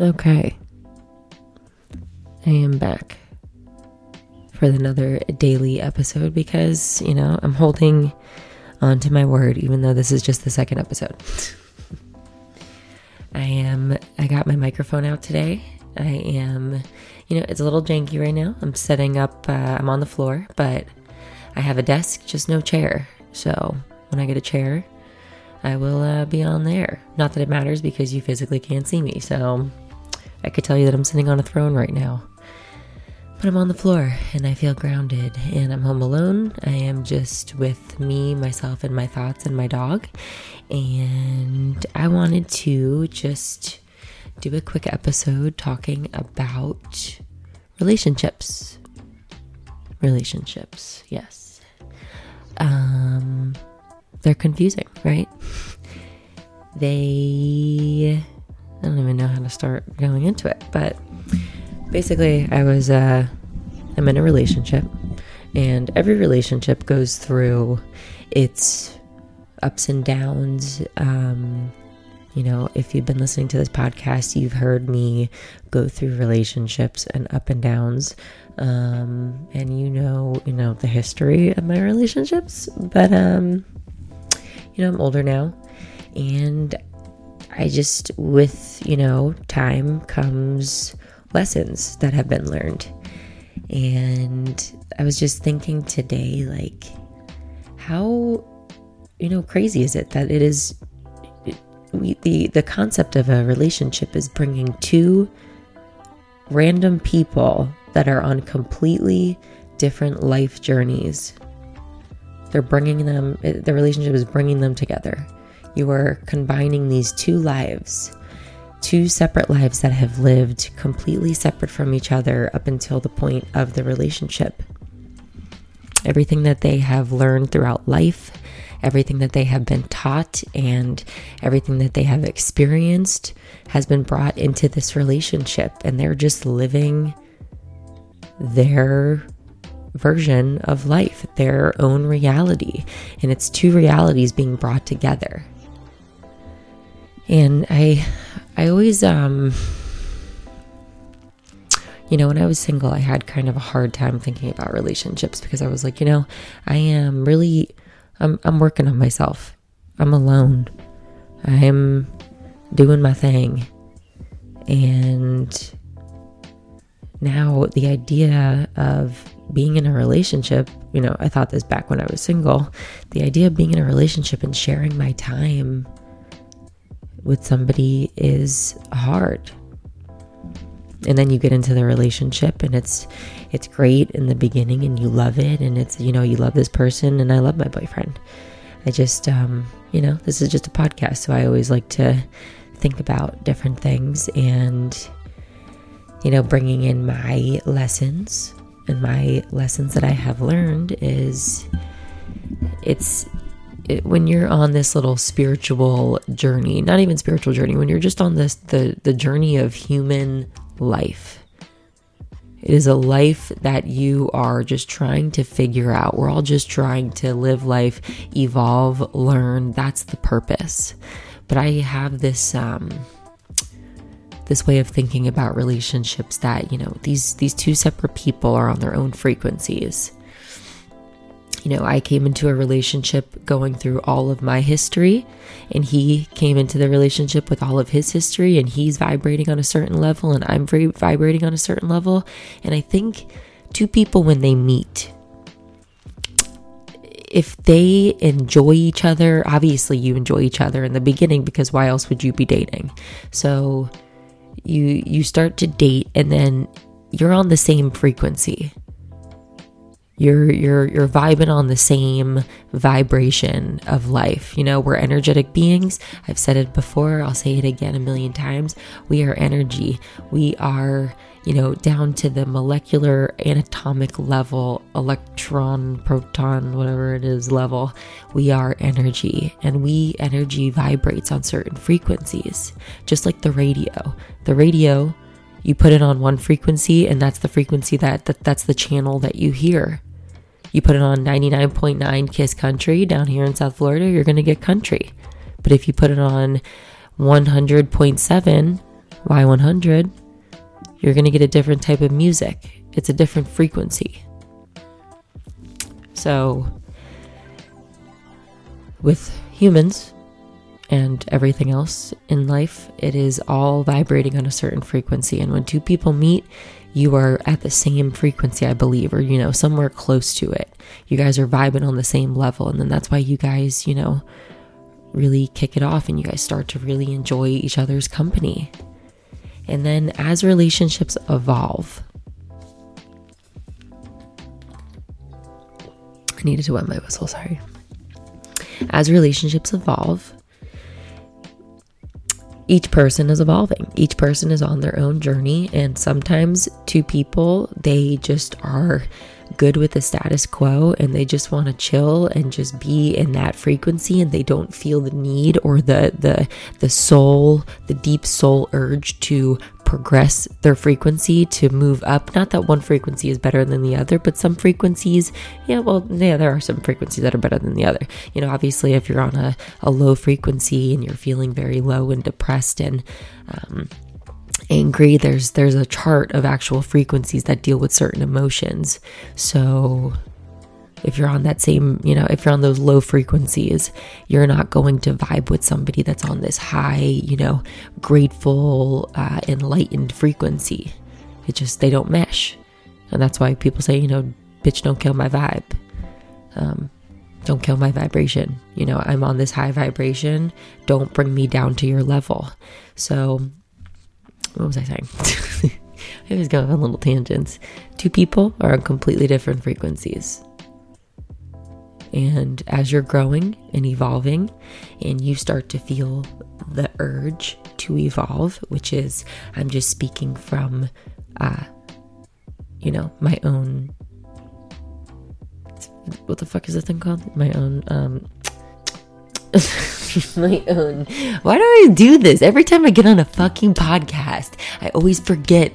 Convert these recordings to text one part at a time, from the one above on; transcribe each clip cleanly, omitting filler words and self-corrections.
Okay. I am back for another daily episode because, I'm holding on to my word, even though this is just the second episode. I got my microphone out today. It's a little janky right now. I'm setting up, I'm on the floor, but I have a desk, just no chair. So when I get a chair, I will be on there. Not that it matters because you physically can't see me. So I could tell you that I'm sitting on a throne right now, but I'm on the floor and I feel grounded and I'm home alone. I am just with me, myself, and my thoughts and my dog. And I wanted to just do a quick episode talking about relationships. Relationships, yes. They're confusing, right? I don't even know how to start going into it, but basically I'm in a relationship, and every relationship goes through its ups and downs. If you've been listening to this podcast, you've heard me go through relationships and up and downs. And you know the history of my relationships, but, I'm older now, and I just, with, time comes lessons that have been learned. And I was just thinking today, like, how, crazy is it that it is, the concept of a relationship is bringing two random people that are on completely different life journeys. The relationship is bringing them together. You are combining these two lives, two separate lives that have lived completely separate from each other up until the point of the relationship. Everything that they have learned throughout life, everything that they have been taught, and everything that they have experienced has been brought into this relationship, and they're just living their version of life, their own reality, and it's two realities being brought together. And I always, when I was single, I had kind of a hard time thinking about relationships because I was like, I am really, I'm working on myself. I'm alone. I'm doing my thing. And now the idea of being in a relationship, I thought this back when I was single, the idea of being in a relationship and sharing my time with somebody is hard. And then you get into the relationship, and it's great in the beginning, and you love it, and it's, you love this person, and I love my boyfriend. I just, this is just a podcast, so I always like to think about different things and, bringing in my lessons, and my lessons that I have learned is when you're on this little spiritual journey, not even spiritual journey, when you're just on this, the journey of human life, it is a life that you are just trying to figure out. We're all just trying to live life, evolve, learn. That's the purpose. But I have this, this way of thinking about relationships that, these two separate people are on their own frequencies. I came into a relationship going through all of my history, and he came into the relationship with all of his history, and he's vibrating on a certain level, and I'm vibrating on a certain level. And I think two people, when they meet, if they enjoy each other, obviously you enjoy each other in the beginning, because why else would you be dating? So you start to date, and then you're on the same frequency. You're vibing on the same vibration of life. We're energetic beings. I've said it before. I'll say it again a million times. We are energy. We are, down to the molecular anatomic level, electron, proton, whatever it is level. We are energy, and energy vibrates on certain frequencies, just like the radio. The radio, you put it on one frequency, and that's the frequency that's the channel that you hear. You put it on 99.9 Kiss Country down here in South Florida, you're going to get country. But if you put it on 100.7, Y100, you're going to get a different type of music. It's a different frequency. So with humans and everything else in life, it is all vibrating on a certain frequency. And when two people meet, you are at the same frequency, I believe, or, you know, somewhere close to it. You guys are vibing on the same level. And then that's why you guys, you know, really kick it off and you guys start to really enjoy each other's company. And then as relationships evolve, I needed to wet my whistle, sorry. As relationships evolve, each person is evolving. Each person is on their own journey. And sometimes two people, they just are good with the status quo and they just want to chill and just be in that frequency, and they don't feel the need or the deep soul urge to progress their frequency, to move up. Not that one frequency is better than the other, but some frequencies, there are some frequencies that are better than the other. You know, obviously if you're on a low frequency and you're feeling very low and depressed and angry, there's a chart of actual frequencies that deal with certain emotions. So if you're on that same, if you're on those low frequencies, you're not going to vibe with somebody that's on this high, grateful, enlightened frequency. It just, they don't mesh. And that's why people say, bitch, don't kill my vibe. Don't kill my vibration. I'm on this high vibration. Don't bring me down to your level. So what was I saying? I was going on little tangents. Two people are on completely different frequencies. And as you're growing and evolving, and you start to feel the urge to evolve, which is, I'm just speaking from, my own, what the fuck is this thing called? My own, my own. Why do I do this? Every time I get on a fucking podcast, I always forget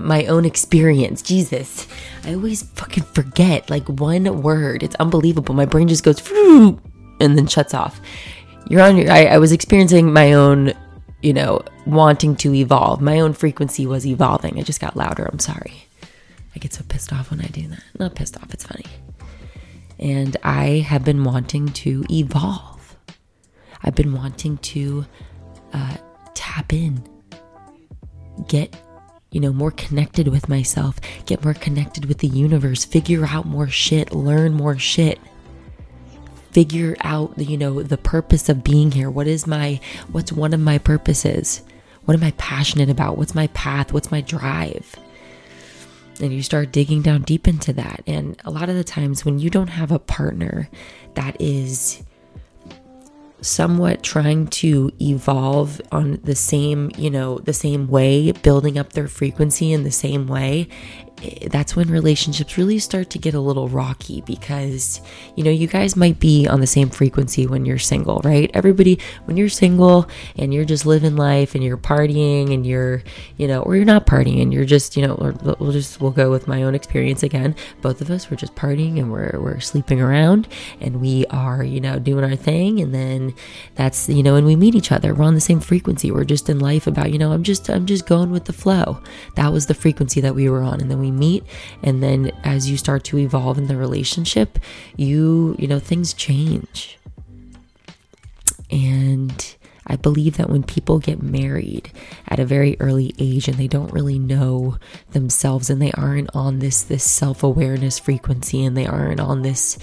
my own experience. Jesus. I always fucking forget like one word. It's unbelievable. My brain just goes and then shuts off. I was experiencing my own, wanting to evolve. My own frequency was evolving. I just got louder. I'm sorry. I get so pissed off when I do that. Not pissed off. It's funny. And I have been wanting to evolve. I've been wanting to tap in, get, more connected with myself, get more connected with the universe, figure out more shit, learn more shit, figure out, the purpose of being here. What's one of my purposes? What am I passionate about? What's my path? What's my drive? And you start digging down deep into that. And a lot of the times when you don't have a partner that is somewhat trying to evolve on the same way, building up their frequency in the same way, that's when relationships really start to get a little rocky, because, you guys might be on the same frequency when you're single, right? Everybody, when you're single and you're just living life and you're partying and you're, or you're not partying and you're just, or we'll go with my own experience again. Both of us were just partying and we're sleeping around and we are, doing our thing. And then that's, and we meet each other. We're on the same frequency. We're just in life about, I'm just going with the flow. That was the frequency that we were on. And then we meet, and then as you start to evolve in the relationship, things change. And I believe that when people get married at a very early age and they don't really know themselves and they aren't on this self-awareness frequency, and they aren't on this,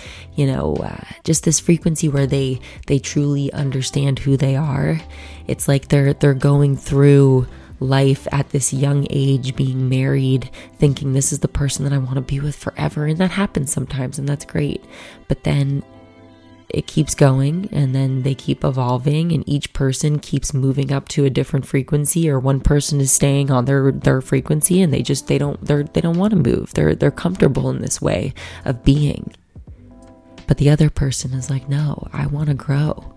just this frequency where they truly understand who they are, it's like they're going through life at this young age, being married, thinking this is the person that I want to be with forever. And that happens sometimes, and that's great. But then it keeps going, and then they keep evolving, and each person keeps moving up to a different frequency, or one person is staying on their frequency, and they don't want to move. They're comfortable in this way of being. But the other person is like, no, I want to grow.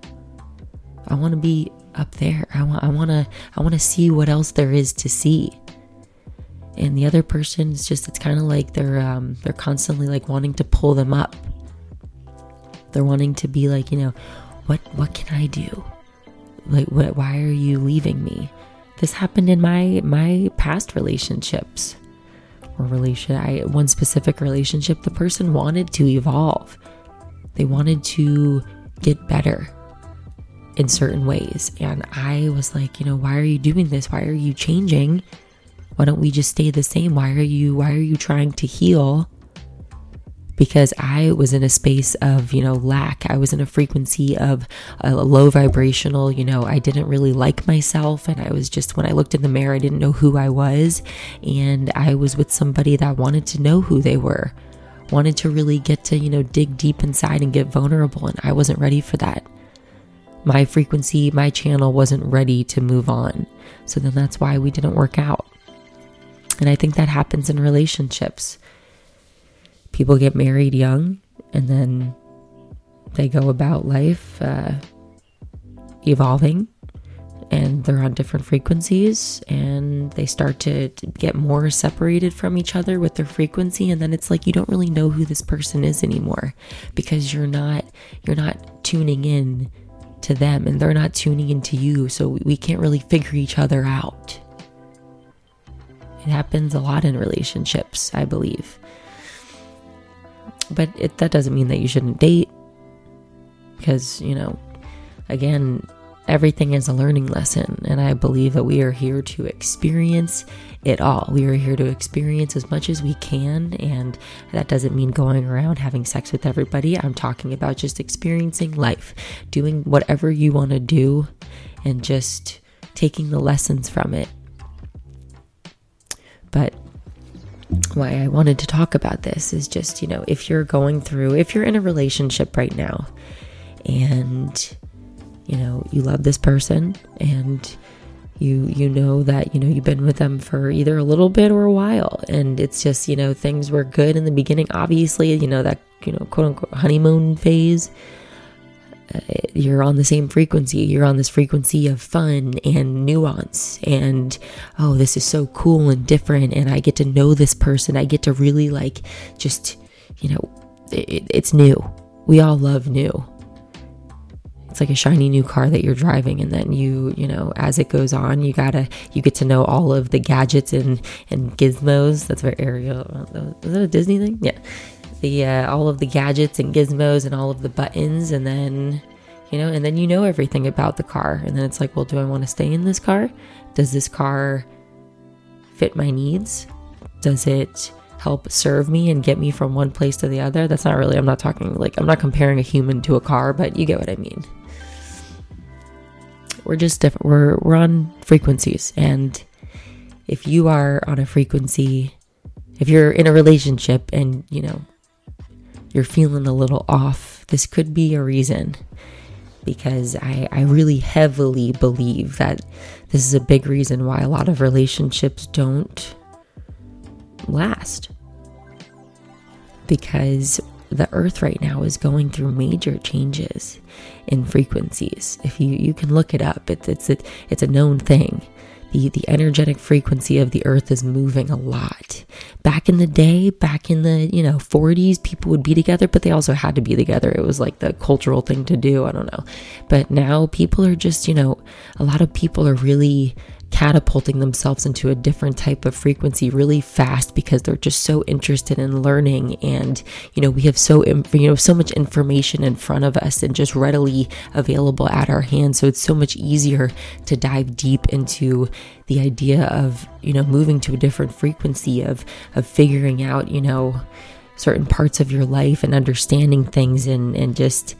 I want to be up there. I want to see what else there is to see. And the other person is just, it's kind of like they're constantly like wanting to pull them up. They're wanting to be like, What can I do? Like, why are you leaving me? This happened in my past relationships. One specific relationship, the person wanted to evolve. They wanted to get better in certain ways. And I was like, why are you doing this? Why are you changing? Why don't we just stay the same? Why are you trying to heal? Because I was in a space of, lack. I was in a frequency of a low vibrational, I didn't really like myself. And I was just, when I looked in the mirror, I didn't know who I was. And I was with somebody that wanted to know who they were, wanted to really get to, dig deep inside and get vulnerable. And I wasn't ready for that. My frequency, my channel wasn't ready to move on. So then that's why we didn't work out. And I think that happens in relationships. People get married young, and then they go about life evolving, and they're on different frequencies, and they start to get more separated from each other with their frequency. And then it's like you don't really know who this person is anymore, because you're not tuning in to them, and they're not tuning into you. So we can't really figure each other out. It happens a lot in relationships, I believe. But that doesn't mean that you shouldn't date, because, again, everything is a learning lesson. And I believe that we are here to experience it all. We are here to experience as much as we can. And that doesn't mean going around having sex with everybody. I'm talking about just experiencing life, doing whatever you want to do, and just taking the lessons from it. But why I wanted to talk about this is just, if you're in a relationship right now and, you love this person, and you know that you've been with them for either a little bit or a while, and it's just, things were good in the beginning. Obviously, that quote unquote honeymoon phase, you're on the same frequency. You're on this frequency of fun and nuance and, oh, this is so cool and different. And I get to know this person. I get to really it's new. We all love new. It's like a shiny new car that you're driving. And then as it goes on, you get to know all of the gadgets and gizmos. That's where Ariel, is that a Disney thing? Yeah. All of the gadgets and gizmos and all of the buttons, and then everything about the car. And then it's like, well, do I want to stay in this car? Does this car fit my needs? Does it help serve me and get me from one place to the other? That's not really, I'm not comparing a human to a car, but you get what I mean. We're just different. We're on frequencies. And if you are on a frequency, if you're in a relationship and you're feeling a little off, this could be a reason, because I really heavily believe that this is a big reason why a lot of relationships don't last, because the earth right now is going through major changes in frequencies. If you can look it up, it's a known thing. The energetic frequency of the earth is moving a lot. Back in the 40s, people would be together, but they also had to be together. It was like the cultural thing to do. I don't know. But now people are just, a lot of people are really catapulting themselves into a different type of frequency really fast, because they're just so interested in learning. And, we have so much information in front of us and just readily available at our hands. So it's so much easier to dive deep into the idea of, moving to a different frequency of figuring out, certain parts of your life and understanding things and just,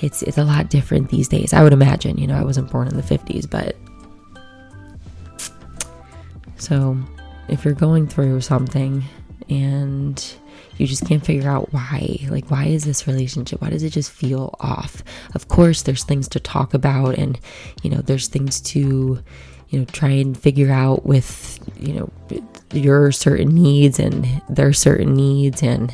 it's a lot different these days. I would imagine, I wasn't born in the 50s, but so if you're going through something and you just can't figure out why is this relationship? Why does it just feel off? Of course, there's things to talk about, and, there's things to, try and figure out with, your certain needs and their certain needs, and,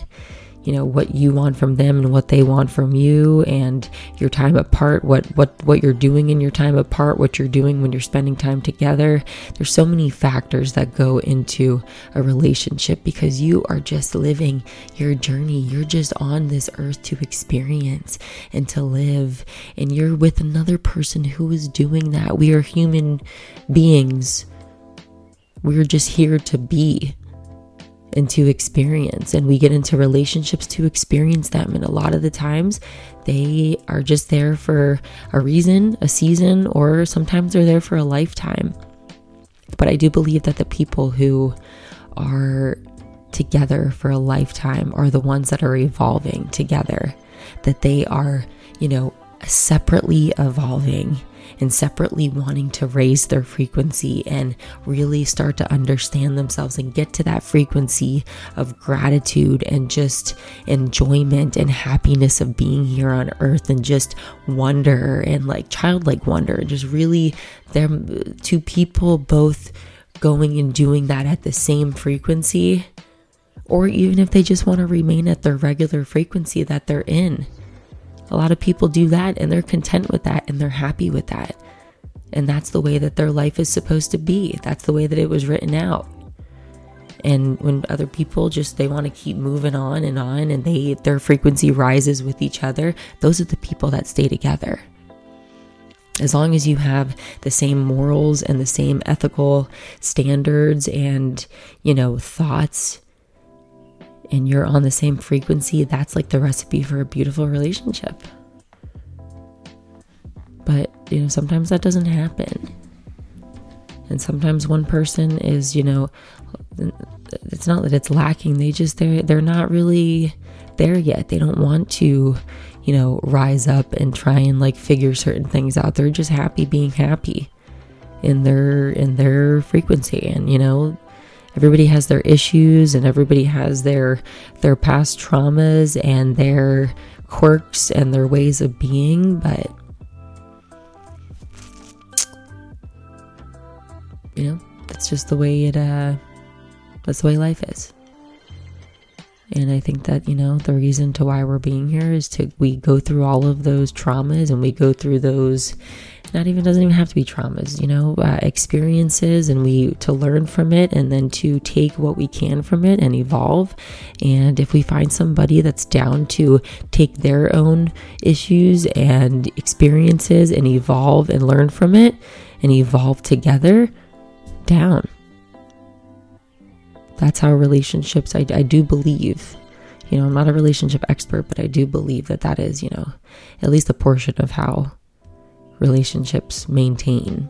you know, what you want from them and what they want from you, and your time apart, what you're doing in your time apart, what you're doing when you're spending time together. There's so many factors that go into a relationship because you are just living your journey. You're just on this earth to experience and to live, and you're with another person who is doing that. We are human beings. We're just here to be and to experience, and we get into relationships to experience them, and a lot of the times they are just there for a reason, a season, or sometimes they're there for a lifetime. But I do believe that the people who are together for a lifetime are the ones that are evolving together, that they are, you know, separately evolving and separately wanting to raise their frequency and really start to understand themselves and get to that frequency of gratitude and just enjoyment and happiness of being here on earth, and just wonder and like childlike wonder, just really them two people both going and doing that at the same frequency, or even if they just want to remain at their regular frequency that they're in. A lot of people do that, and they're content with that, and they're happy with that. And that's the way that their life is supposed to be. That's the way that it was written out. And when other people just, they want to keep moving on, and their frequency rises with each other, those are the people that stay together. As long as you have the same morals and the same ethical standards and, you know, thoughts, and you're on the same frequency, that's like the recipe for a beautiful relationship. But, you know, sometimes that doesn't happen. And sometimes one person is, you know, it's not that it's lacking, they're not really there yet. They don't want to, you know, rise up and try and like figure certain things out. They're just happy being happy in their frequency. And, you know, everybody has their issues, and everybody has their past traumas and their quirks and their ways of being, but, you know, that's just the way that's the way life is. And I think that, you know, the reason to why we're being here is we go through all of those traumas, and we go through those, doesn't even have to be traumas, you know, experiences, and to learn from it, and then to take what we can from it and evolve. And if we find somebody that's down to take their own issues and experiences and evolve and learn from it and evolve together, down. That's how relationships, I do believe, you know, I'm not a relationship expert, but I do believe that is, you know, at least a portion of how relationships maintain.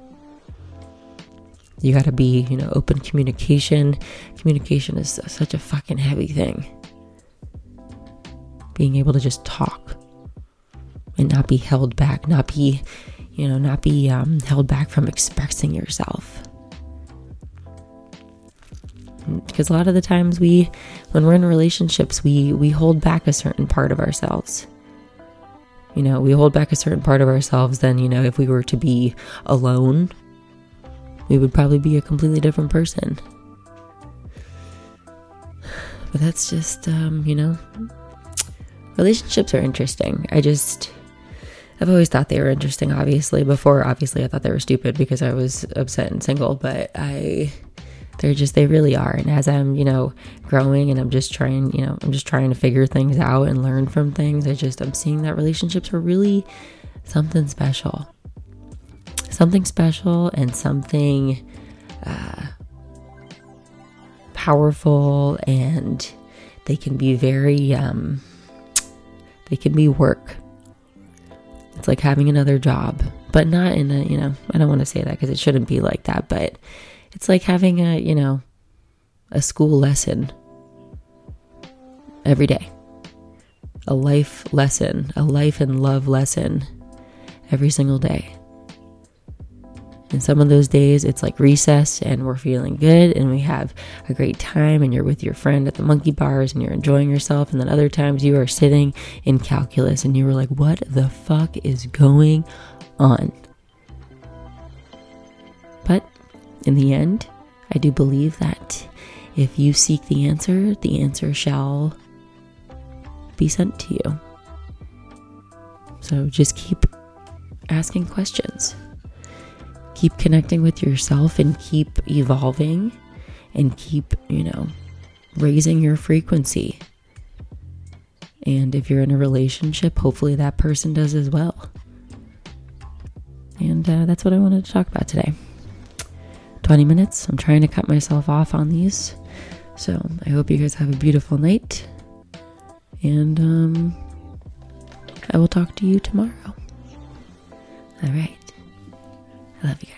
You got to be, you know, open communication. Communication is such a fucking heavy thing. Being able to just talk and not be held back, not be held back from expressing yourself. Because a lot of the times when we're in relationships, we hold back a certain part of ourselves. You know, we hold back a certain part of ourselves. Then, you know, if we were to be alone, we would probably be a completely different person. But that's just, you know, relationships are interesting. I've always thought they were interesting, obviously. Before, obviously, I thought they were stupid because I was upset and single, but they really are. And as I'm, you know, growing, and I'm just trying to figure things out and learn from things, I'm seeing that relationships are really something special and something powerful, and they can be very, they can be work. It's like having another job, but not in a, you know, I don't want to say that because it shouldn't be like that, but it's like having a, you know, a school lesson every day, a life lesson, a life and love lesson every single day. And some of those days it's like recess and we're feeling good and we have a great time and you're with your friend at the monkey bars and you're enjoying yourself. And then other times you are sitting in calculus and you were like, what the fuck is going on? But in the end, I do believe that if you seek the answer shall be sent to you. So just keep asking questions. Keep connecting with yourself and keep evolving and keep, raising your frequency. And if you're in a relationship, hopefully that person does as well. And that's what I wanted to talk about today. 20 minutes. I'm trying to cut myself off on these. So I hope you guys have a beautiful night. And I will talk to you tomorrow. All right. I love you.